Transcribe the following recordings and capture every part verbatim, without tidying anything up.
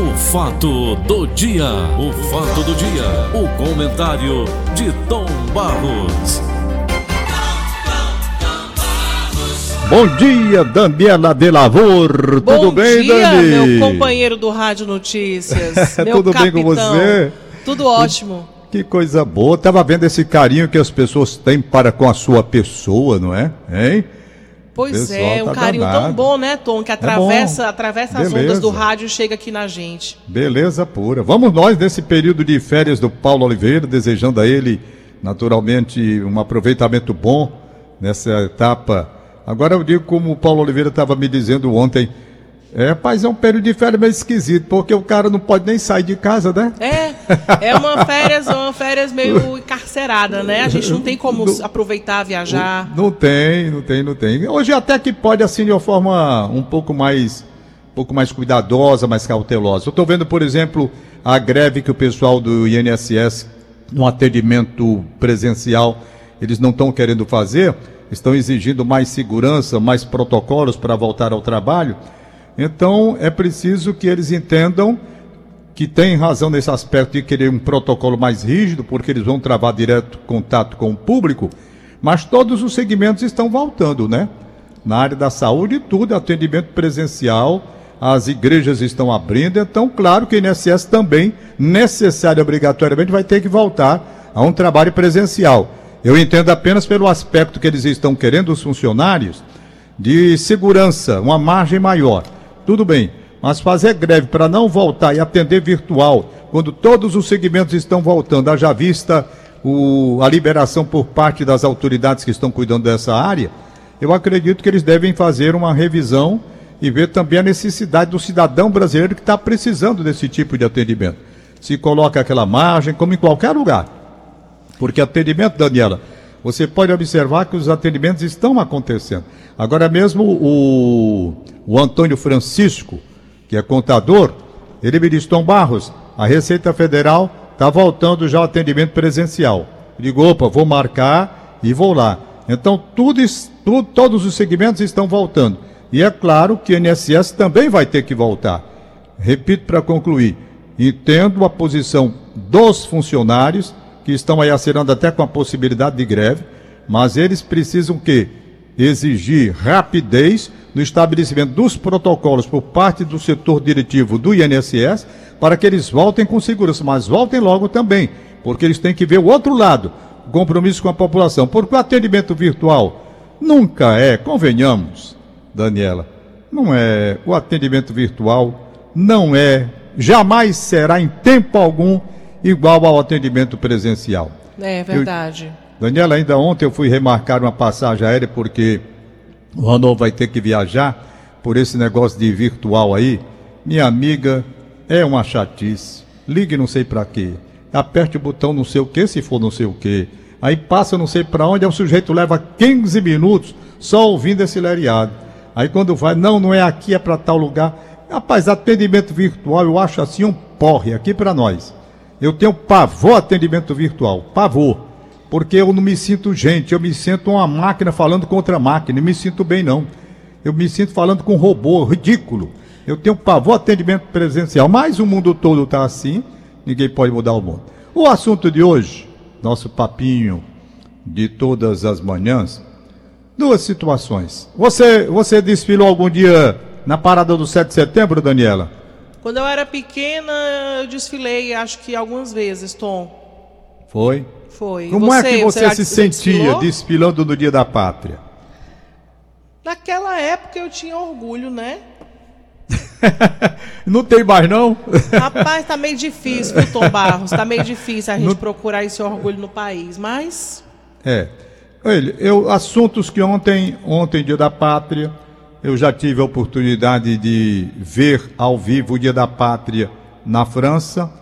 O fato do dia, o fato do dia, o comentário de Tom Barros. Bom dia, Daniela de Lavour, Bom tudo bem, dia, Dani? Bom dia, meu companheiro do Rádio Notícias, meu Tudo capitão. Bem com você? Tudo ótimo. Que coisa boa, tava vendo esse carinho que as pessoas têm para com a sua pessoa, não é? Hein? Pois é, tá um carinho danado. Tão bom, né, Tom, que atravessa, é atravessa as ondas do rádio e chega aqui na gente. Beleza pura. Vamos nós nesse período de férias do Paulo Oliveira, desejando a ele, naturalmente, um aproveitamento bom nessa etapa. Agora eu digo como o Paulo Oliveira estava me dizendo ontem, é, rapaz, é um período de férias meio esquisito, porque o cara não pode nem sair de casa, né? É, é uma férias, uma férias meio encarcerada, né? A gente não tem como não, aproveitar, viajar. Não tem, não tem, não tem. Hoje até que pode, assim, de uma forma um pouco mais, um pouco mais cuidadosa, mais cautelosa. Eu estou vendo, por exemplo, a greve que o pessoal do I N S S, no atendimento presencial, eles não estão querendo fazer, estão exigindo mais segurança, mais protocolos para voltar ao trabalho. Então, é preciso que eles entendam que tem razão nesse aspecto de querer um protocolo mais rígido, porque eles vão travar direto contato com o público, mas todos os segmentos estão voltando, né? Na área da saúde, tudo, atendimento presencial, as igrejas estão abrindo, então, claro que o I N S S também, necessário, obrigatoriamente, vai ter que voltar a um trabalho presencial. Eu entendo apenas pelo aspecto que eles estão querendo, os funcionários, de segurança, uma margem maior. Tudo bem, mas fazer greve para não voltar e atender virtual, quando todos os segmentos estão voltando, haja vista o, a liberação por parte das autoridades que estão cuidando dessa área, eu acredito que eles devem fazer uma revisão e ver também a necessidade do cidadão brasileiro que está precisando desse tipo de atendimento. Se coloca aquela margem, como em qualquer lugar. Porque atendimento, Daniela, você pode observar que os atendimentos estão acontecendo. Agora mesmo o... O Antônio Francisco, que é contador, ele me disse, Tom Barros, a Receita Federal está voltando já ao atendimento presencial. Eu digo, opa, vou marcar e vou lá. Então, tudo, tudo, todos os segmentos estão voltando. E é claro que o I N S S também vai ter que voltar. Repito para concluir, entendo a posição dos funcionários, que estão aí acerando até com a possibilidade de greve, mas eles precisam que exigir rapidez no estabelecimento dos protocolos por parte do setor diretivo do I N S S para que eles voltem com segurança, mas voltem logo também, porque eles têm que ver o outro lado, o compromisso com a população, porque o atendimento virtual nunca é, convenhamos, Daniela, não é, o atendimento virtual não é, jamais será em tempo algum igual ao atendimento presencial. É verdade. Eu, Daniela, ainda ontem eu fui remarcar uma passagem aérea porque o Ronaldo vai ter que viajar por esse negócio de virtual aí. Minha amiga, é uma chatice. Ligue não sei para quê. Aperte o botão não sei o quê, se for não sei o quê. Aí passa não sei para onde, aí o sujeito leva quinze minutos só ouvindo esse lereado. Aí quando vai, não, não é aqui, é para tal lugar. Rapaz, atendimento virtual eu acho assim um porre aqui para nós. Eu tenho pavor atendimento virtual, pavor. Porque eu não me sinto gente, eu me sinto uma máquina falando contra a máquina, não me sinto bem não. Eu me sinto falando com robô, ridículo. Eu tenho pavor atendimento presencial, mas o mundo todo está assim, ninguém pode mudar o mundo. O assunto de hoje, nosso papinho de todas as manhãs, duas situações. Você, você desfilou algum dia na parada do sete de setembro, Daniela? Quando eu era pequena, eu desfilei, acho que algumas vezes, Tom. Foi? Foi. Como você, é que você, você se sentia desfilou? Desfilando no Dia da Pátria? Naquela época eu tinha orgulho, né? Não tem mais não? Rapaz, tá meio difícil, viu, Tom Barros? Tá meio difícil a gente não... procurar esse orgulho no país, mas... É. Olha, eu, assuntos que ontem, ontem, Dia da Pátria, eu já tive a oportunidade de ver ao vivo o Dia da Pátria na França,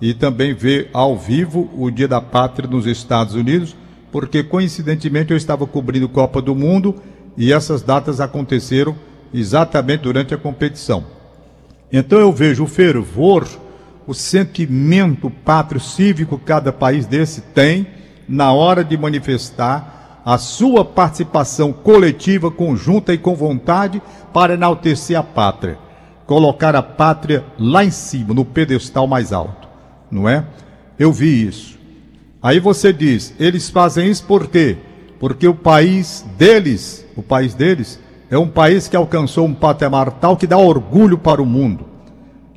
e também ver ao vivo o Dia da Pátria nos Estados Unidos, porque coincidentemente eu estava cobrindo Copa do Mundo e essas datas aconteceram exatamente durante a competição. Então eu vejo o fervor, o sentimento pátrio cívico que cada país desse tem na hora de manifestar a sua participação coletiva, conjunta e com vontade para enaltecer a pátria. colocar a pátria lá em cima, no pedestal mais alto, não é? Eu vi isso. Aí você diz, eles fazem isso por quê? Porque o país deles, o país deles, é um país que alcançou um patamar tal que dá orgulho para o mundo,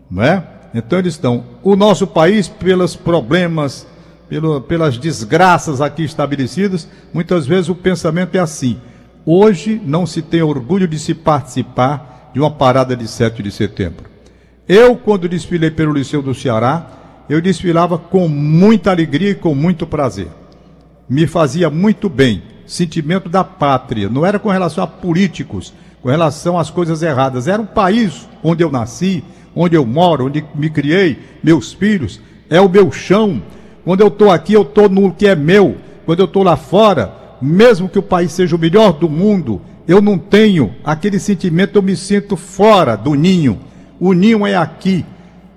não é? Então eles estão, o nosso país, pelos problemas, pelo, pelas desgraças aqui estabelecidas, muitas vezes o pensamento é assim, hoje não se tem orgulho de se participar de uma parada de sete de setembro. Eu, quando desfilei pelo Liceu do Ceará, eu desfilava com muita alegria e com muito prazer. Me fazia muito bem. Sentimento da pátria. Não era com relação a políticos, com relação às coisas erradas. Era um país onde eu nasci, onde eu moro, onde me criei, meus filhos. É o meu chão. Quando eu estou aqui, eu estou no que é meu. Quando eu estou lá fora, mesmo que o país seja o melhor do mundo, eu não tenho aquele sentimento, eu me sinto fora do ninho. O ninho é aqui.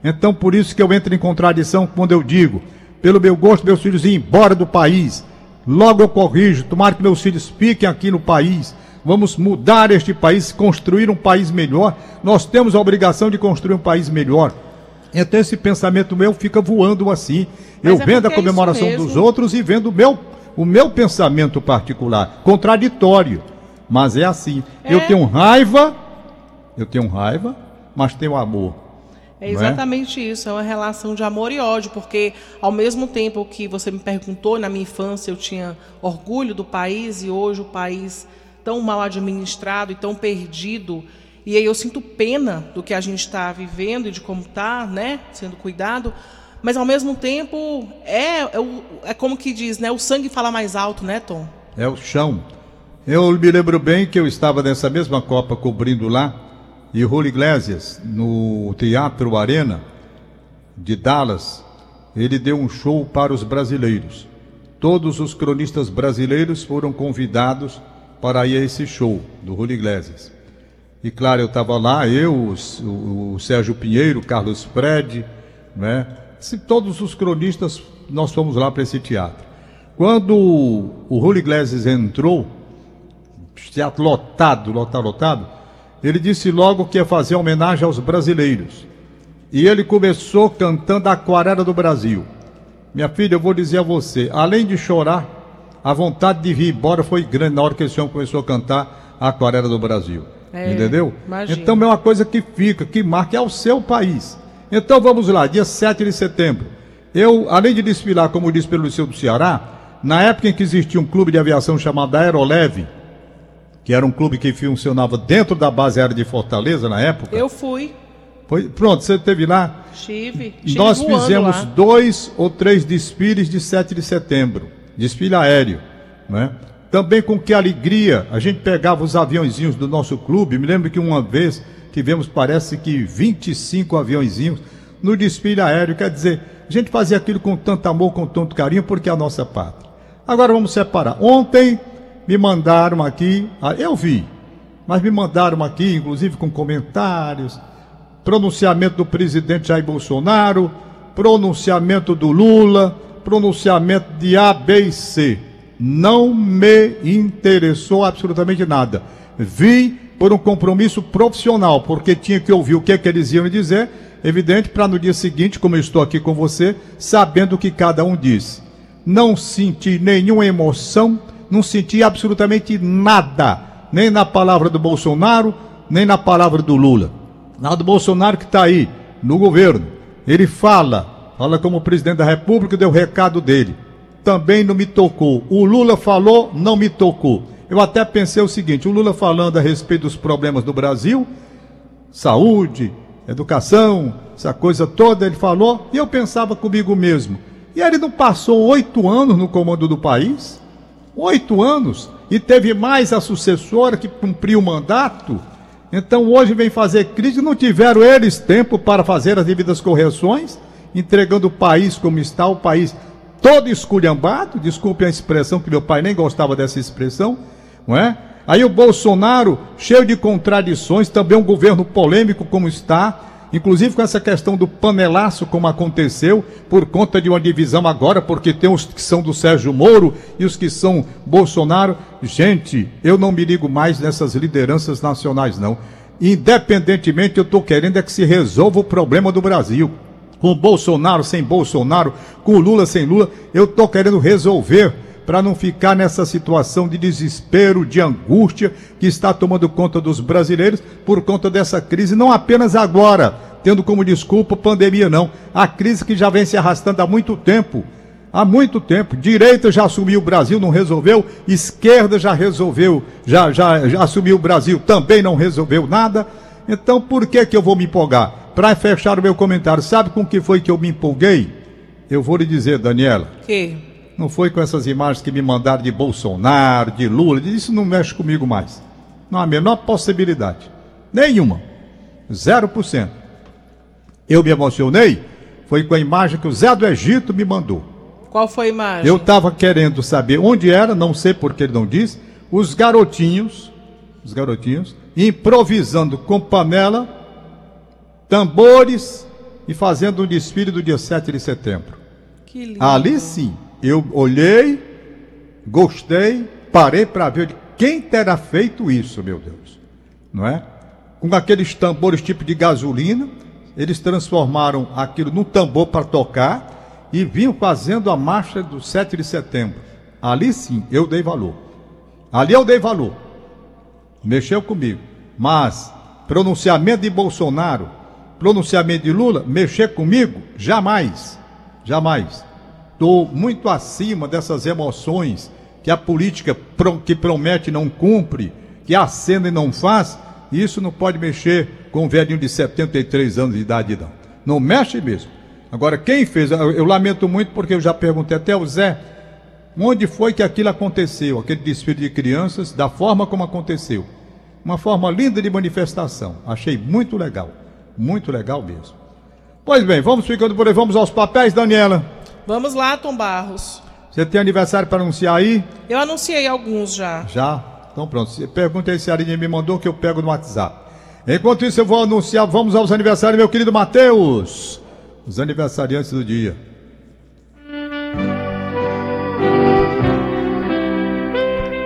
Então, por isso que eu entro em contradição quando eu digo, pelo meu gosto, meus filhos ir embora do país. Logo eu corrijo, tomara que meus filhos fiquem aqui no país. Vamos mudar este país, construir um país melhor. Nós temos a obrigação de construir um país melhor. Então, esse pensamento meu fica voando assim. Mas eu é vendo a comemoração dos outros e vendo o meu, o meu pensamento particular. Contraditório, mas é assim. É. Eu tenho raiva, eu tenho raiva, mas tenho amor. É exatamente isso, é uma relação de amor e ódio, porque ao mesmo tempo que você me perguntou, na minha infância eu tinha orgulho do país e hoje o país tão mal administrado e tão perdido, e aí eu sinto pena do que a gente está vivendo e de como está, né, sendo cuidado, mas ao mesmo tempo é, é, é como que diz, né, o sangue fala mais alto, né, Tom? É o chão. Eu me lembro bem que eu estava nessa mesma Copa cobrindo lá, e Rolo Iglesias, no Teatro Arena de Dallas, ele deu um show para os brasileiros. Todos os cronistas brasileiros foram convidados para ir a esse show do Rolo Iglesias. E claro, eu estava lá, eu, o, o Sérgio Pinheiro, Carlos Pred, né? Todos os cronistas, nós fomos lá para esse teatro. Quando o Rolo Iglesias entrou, teatro lotado, lotado, lotado, ele disse logo que ia fazer homenagem aos brasileiros. E ele começou cantando a Aquarela do Brasil. Minha filha, eu vou dizer a você, além de chorar, a vontade de vir embora foi grande na hora que esse homem começou a cantar a Aquarela do Brasil. É, entendeu? Imagina. Então é uma coisa que fica, que marca, é o seu país. Então vamos lá, dia sete de setembro. Eu, além de desfilar, como eu disse, pelo Liceu do Ceará, na época em que existia um clube de aviação chamado Aeroleve, que era um clube que funcionava dentro da base aérea de Fortaleza na época. Eu fui. Foi, pronto, você esteve lá? Estive. Nós fizemos lá dois ou três desfiles de sete de setembro. Desfile aéreo, né? Também com que alegria. A gente pegava os aviãozinhos do nosso clube. Me lembro que uma vez tivemos, parece que vinte e cinco aviãozinhos no desfile aéreo. Quer dizer, a gente fazia aquilo com tanto amor, com tanto carinho, porque é a nossa pátria. Agora vamos separar. Ontem me mandaram aqui, eu vi, mas me mandaram aqui, inclusive com comentários, pronunciamento do presidente Jair Bolsonaro, pronunciamento do Lula, pronunciamento de A, B e C. Não me interessou absolutamente nada. Vi por um compromisso profissional, porque tinha que ouvir o que, é que eles iam dizer, evidente, para no dia seguinte, como eu estou aqui com você, sabendo o que cada um disse. Não senti nenhuma emoção, não senti absolutamente nada, nem na palavra do Bolsonaro, nem na palavra do Lula. Nada do Bolsonaro que está aí, no governo. Ele fala, fala como presidente da República, deu o recado dele. Também não me tocou. O Lula falou, não me tocou. Eu até pensei o seguinte, o Lula falando a respeito dos problemas do Brasil, saúde, educação, essa coisa toda, ele falou, e eu pensava comigo mesmo. E ele não passou oito anos no comando do país? Oito anos, e teve mais a sucessora que cumpriu o mandato, então hoje vem fazer crítica, não tiveram eles tempo para fazer as devidas correções, entregando o país como está, o país todo esculhambado, desculpe a expressão, que meu pai nem gostava dessa expressão, não é? Aí o Bolsonaro, cheio de contradições, também um governo polêmico como está, inclusive com essa questão do panelaço, como aconteceu, por conta de uma divisão agora, porque tem os que são do Sérgio Moro e os que são Bolsonaro. Gente, eu não me ligo mais nessas lideranças nacionais, não. Independentemente, eu estou querendo é que se resolva o problema do Brasil. Com Bolsonaro, sem Bolsonaro, com Lula, sem Lula, eu estou querendo resolver para não ficar nessa situação de desespero, de angústia que está tomando conta dos brasileiros por conta dessa crise, não apenas agora, tendo como desculpa pandemia, não. A crise que já vem se arrastando há muito tempo. Há muito tempo, direita já assumiu o Brasil, não resolveu, esquerda já resolveu, já, já, já assumiu o Brasil, também não resolveu nada. Então por que que eu vou me empolgar? Para fechar o meu comentário, sabe com que foi que eu me empolguei? Eu vou lhe dizer, Daniela, que não foi com essas imagens que me mandaram de Bolsonaro, de Lula, isso não mexe comigo mais. Não há a menor possibilidade, nenhuma, zero por cento. Eu me emocionei, foi com a imagem que o Zé do Egito me mandou. Qual foi a imagem? Eu estava querendo saber onde era, não sei porque ele não disse, os garotinhos, os garotinhos, improvisando com panela, tambores e fazendo um desfile do dia sete de setembro. Que lindo. Ali sim, eu olhei, gostei, parei para ver quem terá feito isso, meu Deus. Não é? Com aqueles tambores tipo de gasolina, eles transformaram aquilo num tambor para tocar, e vinham fazendo a marcha do sete de setembro. Ali sim, eu dei valor. Ali eu dei valor. Mexeu comigo. Mas pronunciamento de Bolsonaro, pronunciamento de Lula, mexer comigo? Jamais. Jamais. Estou muito acima dessas emoções que a política que promete e não cumpre, que acena e não faz. Isso não pode mexer com um velhinho de setenta e três anos de idade, não. Não mexe mesmo. Agora, quem fez, eu, eu lamento muito porque eu já perguntei até ao Zé, onde foi que aquilo aconteceu, aquele desfile de crianças, da forma como aconteceu. Uma forma linda de manifestação, achei muito legal, muito legal mesmo. Pois bem, vamos ficando por aí, vamos aos papéis, Daniela. Vamos lá, Tom Barros. Você tem aniversário para anunciar aí? Eu anunciei alguns já. Já? Então pronto, pergunta aí se a Arinha me mandou que eu pego no WhatsApp. Enquanto isso eu vou anunciar, vamos aos aniversários, meu querido Matheus. Os aniversariantes do dia.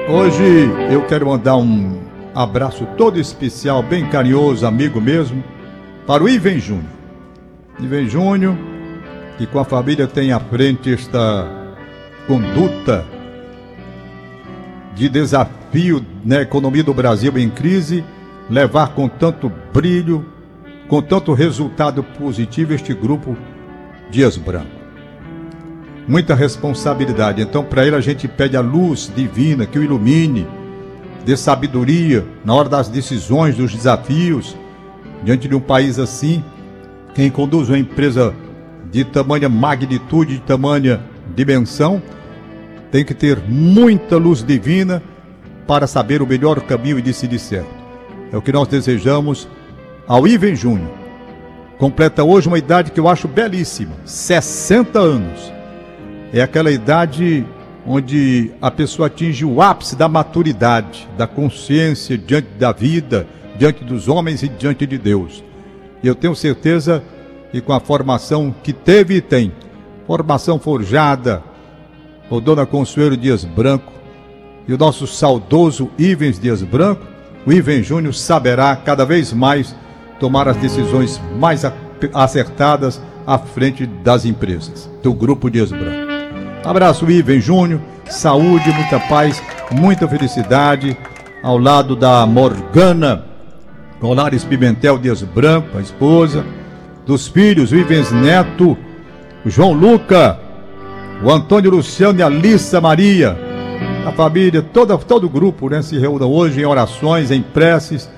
Hoje eu quero mandar um abraço todo especial, bem carinhoso, amigo mesmo, para o Ivens Júnior. Ivens Júnior, que com a família tem à frente esta conduta de desafio na economia do Brasil em crise, levar com tanto brilho, com tanto resultado positivo, este grupo Dias Branco. Muita responsabilidade. Então, para ele, a gente pede a luz divina que o ilumine, dê sabedoria na hora das decisões, dos desafios. Diante de um país assim, quem conduz uma empresa de tamanha magnitude, de tamanha dimensão, tem que ter muita luz divina para saber o melhor caminho e decidir certo. É o que nós desejamos ao Ivens Júnior. Completa hoje uma idade que eu acho belíssima, sessenta anos. É aquela idade onde a pessoa atinge o ápice da maturidade, da consciência diante da vida, diante dos homens e diante de Deus. E eu tenho certeza que com a formação que teve e tem, formação forjada por Dona Consuelo Dias Branco e o nosso saudoso Ivens Dias Branco, o Ivens Júnior saberá cada vez mais tomar as decisões mais acertadas à frente das empresas, do Grupo Dias Branco. Abraço, Ivens Júnior, saúde, muita paz, muita felicidade, ao lado da Morgana Nolares Pimentel Dias Branco, a esposa, dos filhos, o Ivens Neto, o João Luca, o Antônio Luciano e a Lissa Maria. A família, toda, todo o grupo, né, se reúna hoje em orações, em preces,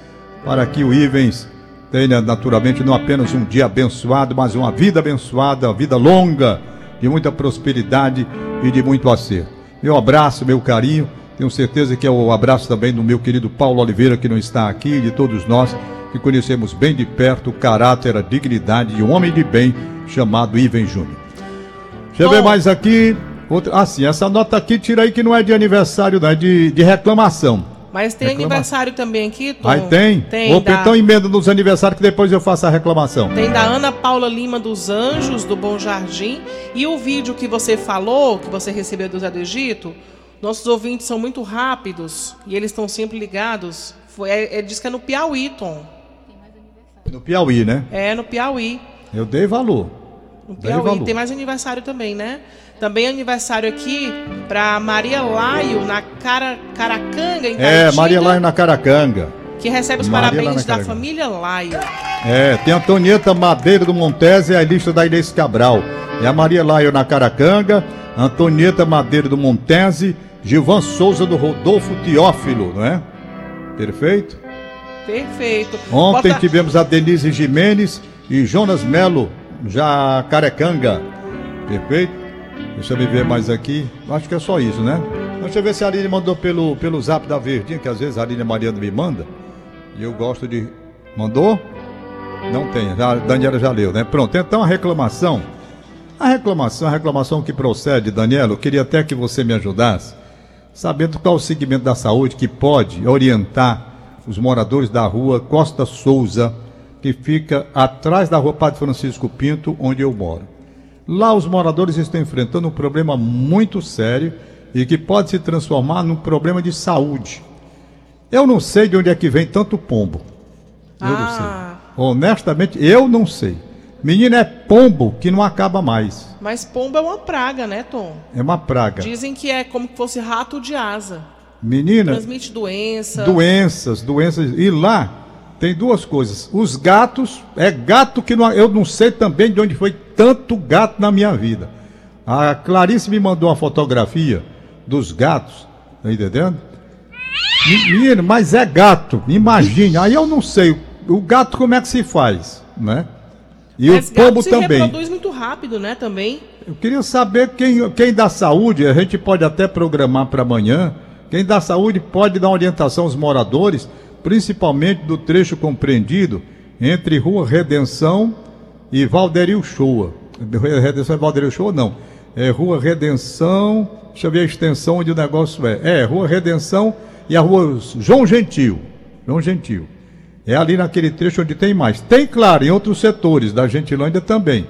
para que o Ivens tenha naturalmente não apenas um dia abençoado, mas uma vida abençoada, uma vida longa, de muita prosperidade e de muito acerto. Meu abraço, meu carinho, tenho certeza que é o abraço também do meu querido Paulo Oliveira, que não está aqui, e de todos nós que conhecemos bem de perto o caráter, a dignidade de um homem de bem chamado Ivens Júnior. Deixa eu ver mais aqui. Outra, assim, essa nota aqui, tira aí que não é de aniversário, não, é de, de reclamação. Mas tem reclamação. Aniversário também aqui, Tom? Aí tem? Tem. Opa, da... então emenda nos aniversários que depois eu faço a reclamação. Tem da Ana Paula Lima dos Anjos, do Bom Jardim. E o vídeo que você falou, que você recebeu do Zé do Egito, nossos ouvintes são muito rápidos e eles estão sempre ligados. Foi, é, é, diz que é no Piauí, Tom. No Piauí, né? É, no Piauí. Eu dei valor. No Piauí. Valor. Tem mais aniversário também, né? Também é aniversário aqui para Maria Laiana Caracanga, em Caracanga. É, Maria Laiana Caracanga. Que recebe os Maria parabéns da família Laio. É, tem Antonieta Madeiro do Montese e a lista da Inês Cabral. É a Maria Laiana Caracanga, Antonieta Madeiro do Montese, Gilvan Souza do Rodolfo Teófilo, não é? Perfeito? Perfeito. Ontem Bota... tivemos a Denise Jimenez e Jonas Melo, já Carecanga. Perfeito? Deixa eu ver mais aqui. Acho que é só isso, né? Deixa eu ver se a Aline mandou pelo, pelo zap da Verdinha, que às vezes a Aline Mariana me manda. E eu gosto de... Mandou? Não tem. A Daniela já leu, né? Pronto. Então a reclamação. A reclamação, a reclamação que procede, Daniela, eu queria até que você me ajudasse, sabendo qual o segmento da saúde que pode orientar os moradores da rua Costa Souza, que fica atrás da rua Padre Francisco Pinto, onde eu moro. Lá os moradores estão enfrentando um problema muito sério e que pode se transformar num problema de saúde. Eu não sei de onde é que vem tanto pombo. Eu ah. não sei. Honestamente, eu não sei. Menina, é pombo que não acaba mais. Mas pombo é uma praga, né, Tom? É uma praga. Dizem que é como se fosse rato de asa. Menina... Transmite doenças. Doenças, doenças. E lá... Tem duas coisas. Os gatos, é gato que não, eu não sei também de onde foi tanto gato na minha vida. A Clarice me mandou uma fotografia dos gatos, tá entendendo? Menino, mas é gato, imagina. Aí eu não sei, o gato como é que se faz, né? E mas o pombo se também. Reproduz muito rápido, né, também. Eu queria saber quem, quem dá saúde, a gente pode até programar para amanhã, quem dá saúde pode dar orientação aos moradores, principalmente do trecho compreendido entre Rua Redenção e Valderil Shoa. Redenção e Valderil Shoa, não. É Rua Redenção, deixa eu ver a extensão onde o negócio é. É, Rua Redenção e a Rua João Gentil. João Gentil. É ali naquele trecho onde tem mais. Tem, claro, em outros setores, da Gentilândia também.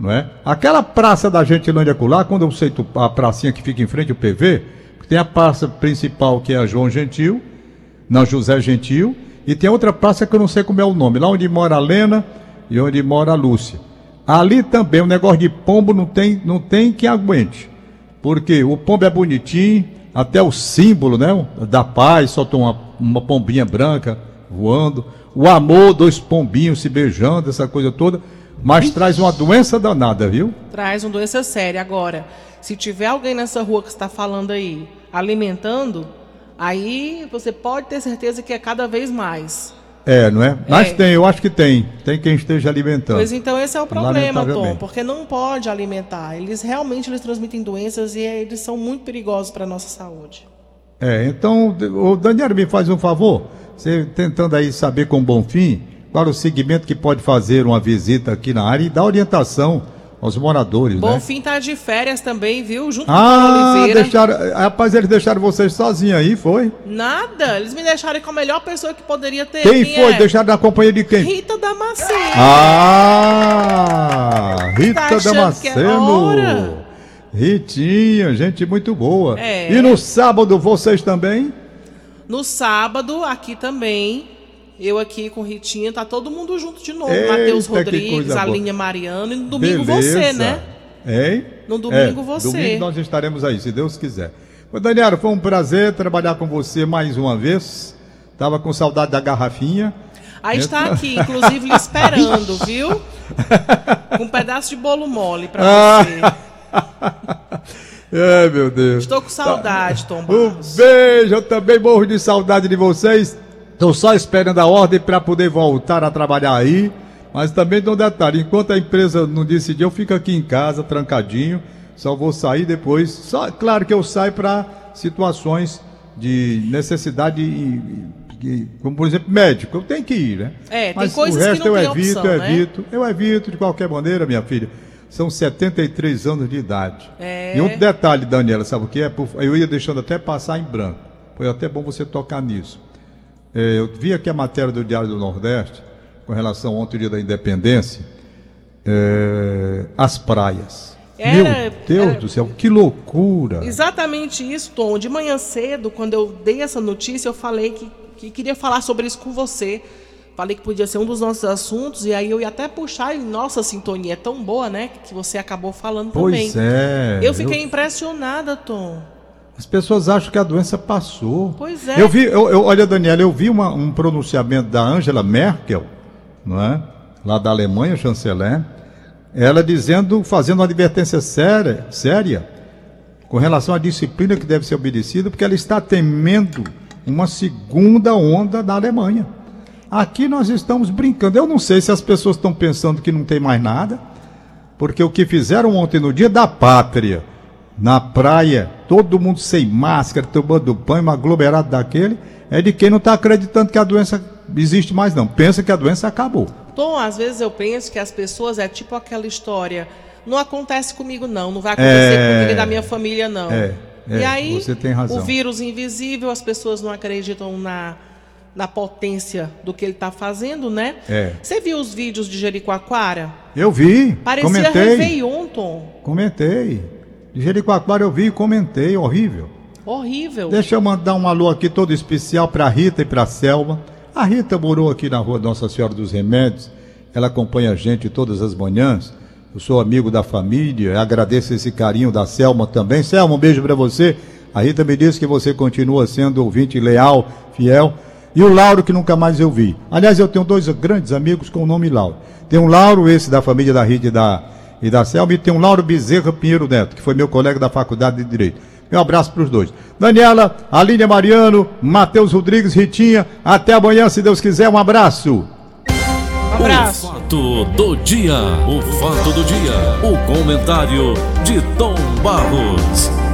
Não é? Aquela praça da Gentilândia acolá, quando eu sei a pracinha que fica em frente ao P V, tem a praça principal que é a João Gentil, na José Gentil, e tem outra praça que eu não sei como é o nome, lá onde mora a Lena e onde mora a Lúcia. Ali também, o negócio de pombo não tem, não tem quem aguente, porque o pombo é bonitinho, até o símbolo, né, da paz, só tem uma, uma pombinha branca voando, o amor, dois pombinhos se beijando, essa coisa toda, mas traz uma doença danada, viu? Traz uma doença séria. Agora, se tiver alguém nessa rua que você está falando aí, alimentando... Aí você pode ter certeza que é cada vez mais. É, não é? Mas é. Tem, eu acho que tem. Tem quem esteja alimentando. Pois então esse é o problema, Tom, porque não pode alimentar. Eles realmente eles transmitem doenças e eles são muito perigosos para a nossa saúde. É, então, o Daniel, me faz um favor. Você tentando aí saber com o Bonfim, qual o segmento que pode fazer uma visita aqui na área e dar orientação aos moradores, Bonfim, né? Bonfim tá de férias também, viu? Junto ah, com o Paulo Oliveira. Deixaram, rapaz, eles deixaram vocês sozinhos aí, foi? Nada, eles me deixaram com a melhor pessoa que poderia ter. Quem, quem foi? É? Deixaram na companhia de quem? Rita Damasceno. Ah, Rita tá Damasceno. Ritinha, gente muito boa. É. E no sábado, vocês também? No sábado, aqui também. Eu aqui com Ritinha, tá todo mundo junto de novo. Eita, Matheus Rodrigues, Alinha Mariano. E no domingo Beleza. Você, né? Hein? No domingo é, você. Domingo nós estaremos aí, se Deus quiser. Ô, Daniela, foi um prazer trabalhar com você mais uma vez. Tava com saudade da garrafinha. Aí está aqui, inclusive, lhe esperando, viu? Com um pedaço de bolo mole pra você. É, meu Deus. Estou com saudade, Tom Barros. Um beijo, eu também morro de saudade de vocês. Estou só esperando a ordem para poder voltar a trabalhar aí, mas também dou um detalhe, enquanto a empresa não decidir, eu fico aqui em casa, trancadinho, só vou sair depois, só, claro que eu saio para situações de necessidade, como por exemplo, médico, eu tenho que ir, né? É, mas tem coisas o resto que não eu tem evito, opção, eu né? evito, eu evito de qualquer maneira, minha filha, são setenta e três anos de idade. É... E um detalhe, Daniela, sabe o que é? Eu ia deixando até passar em branco, foi até bom você tocar nisso. Eu vi aqui a matéria do Diário do Nordeste, com relação ao ontem, dia da Independência, é, as praias. Era, Meu Deus era, do céu, que loucura! Exatamente isso, Tom. De manhã cedo, quando eu dei essa notícia, eu falei que, que queria falar sobre isso com você, Falei que podia ser um dos nossos assuntos, e aí eu ia até puxar, e nossa, a sintonia é tão boa, né? Que você acabou falando pois também. Pois é. Eu fiquei eu... impressionada, Tom. As pessoas acham que a doença passou. Pois é. Eu vi, eu, eu, olha, Daniela, eu vi uma, um pronunciamento da Angela Merkel, não é? Lá da Alemanha, chanceler, ela dizendo, fazendo uma advertência séria, séria com relação à disciplina que deve ser obedecida, porque ela está temendo uma segunda onda da Alemanha. Aqui nós estamos brincando. Eu não sei se as pessoas estão pensando que não tem mais nada, porque o que fizeram ontem no Dia da Pátria, na praia, todo mundo sem máscara, tomando banho, um aglomerado daquele, é de quem não está acreditando que a doença existe mais não. Pensa que a doença acabou. Tom, às vezes eu penso que as pessoas é tipo aquela história, não acontece comigo não, não vai acontecer é... comigo e da minha família não. É, é, e aí, você tem razão. O vírus invisível, as pessoas não acreditam na... na potência do que ele está fazendo, né? É. Você viu os vídeos de Jericoacoara? Eu vi, parecia comentei. Réveillon, Tom. Comentei. De Jericoacoara eu vi e comentei, horrível. Horrível. Deixa eu mandar um alô aqui todo especial para a Rita e para a Selma. A Rita morou aqui na rua Nossa Senhora dos Remédios, ela acompanha a gente todas as manhãs, eu sou amigo da família, eu agradeço esse carinho da Selma também. Selma, um beijo para você. A Rita me disse que você continua sendo ouvinte leal, fiel. E o Lauro, que nunca mais eu vi. Aliás, eu tenho dois grandes amigos com o nome Lauro. Tem um Lauro, esse da família da Rita e da, e da Selma, e tem um Lauro Bezerra Pinheiro Neto, que foi meu colega da Faculdade de Direito. Meu abraço para os dois. Daniela, Aline Mariano, Matheus Rodrigues, Ritinha, até amanhã, se Deus quiser, um abraço. Um abraço. O fato do dia, o fato do dia, o comentário de Tom Barros.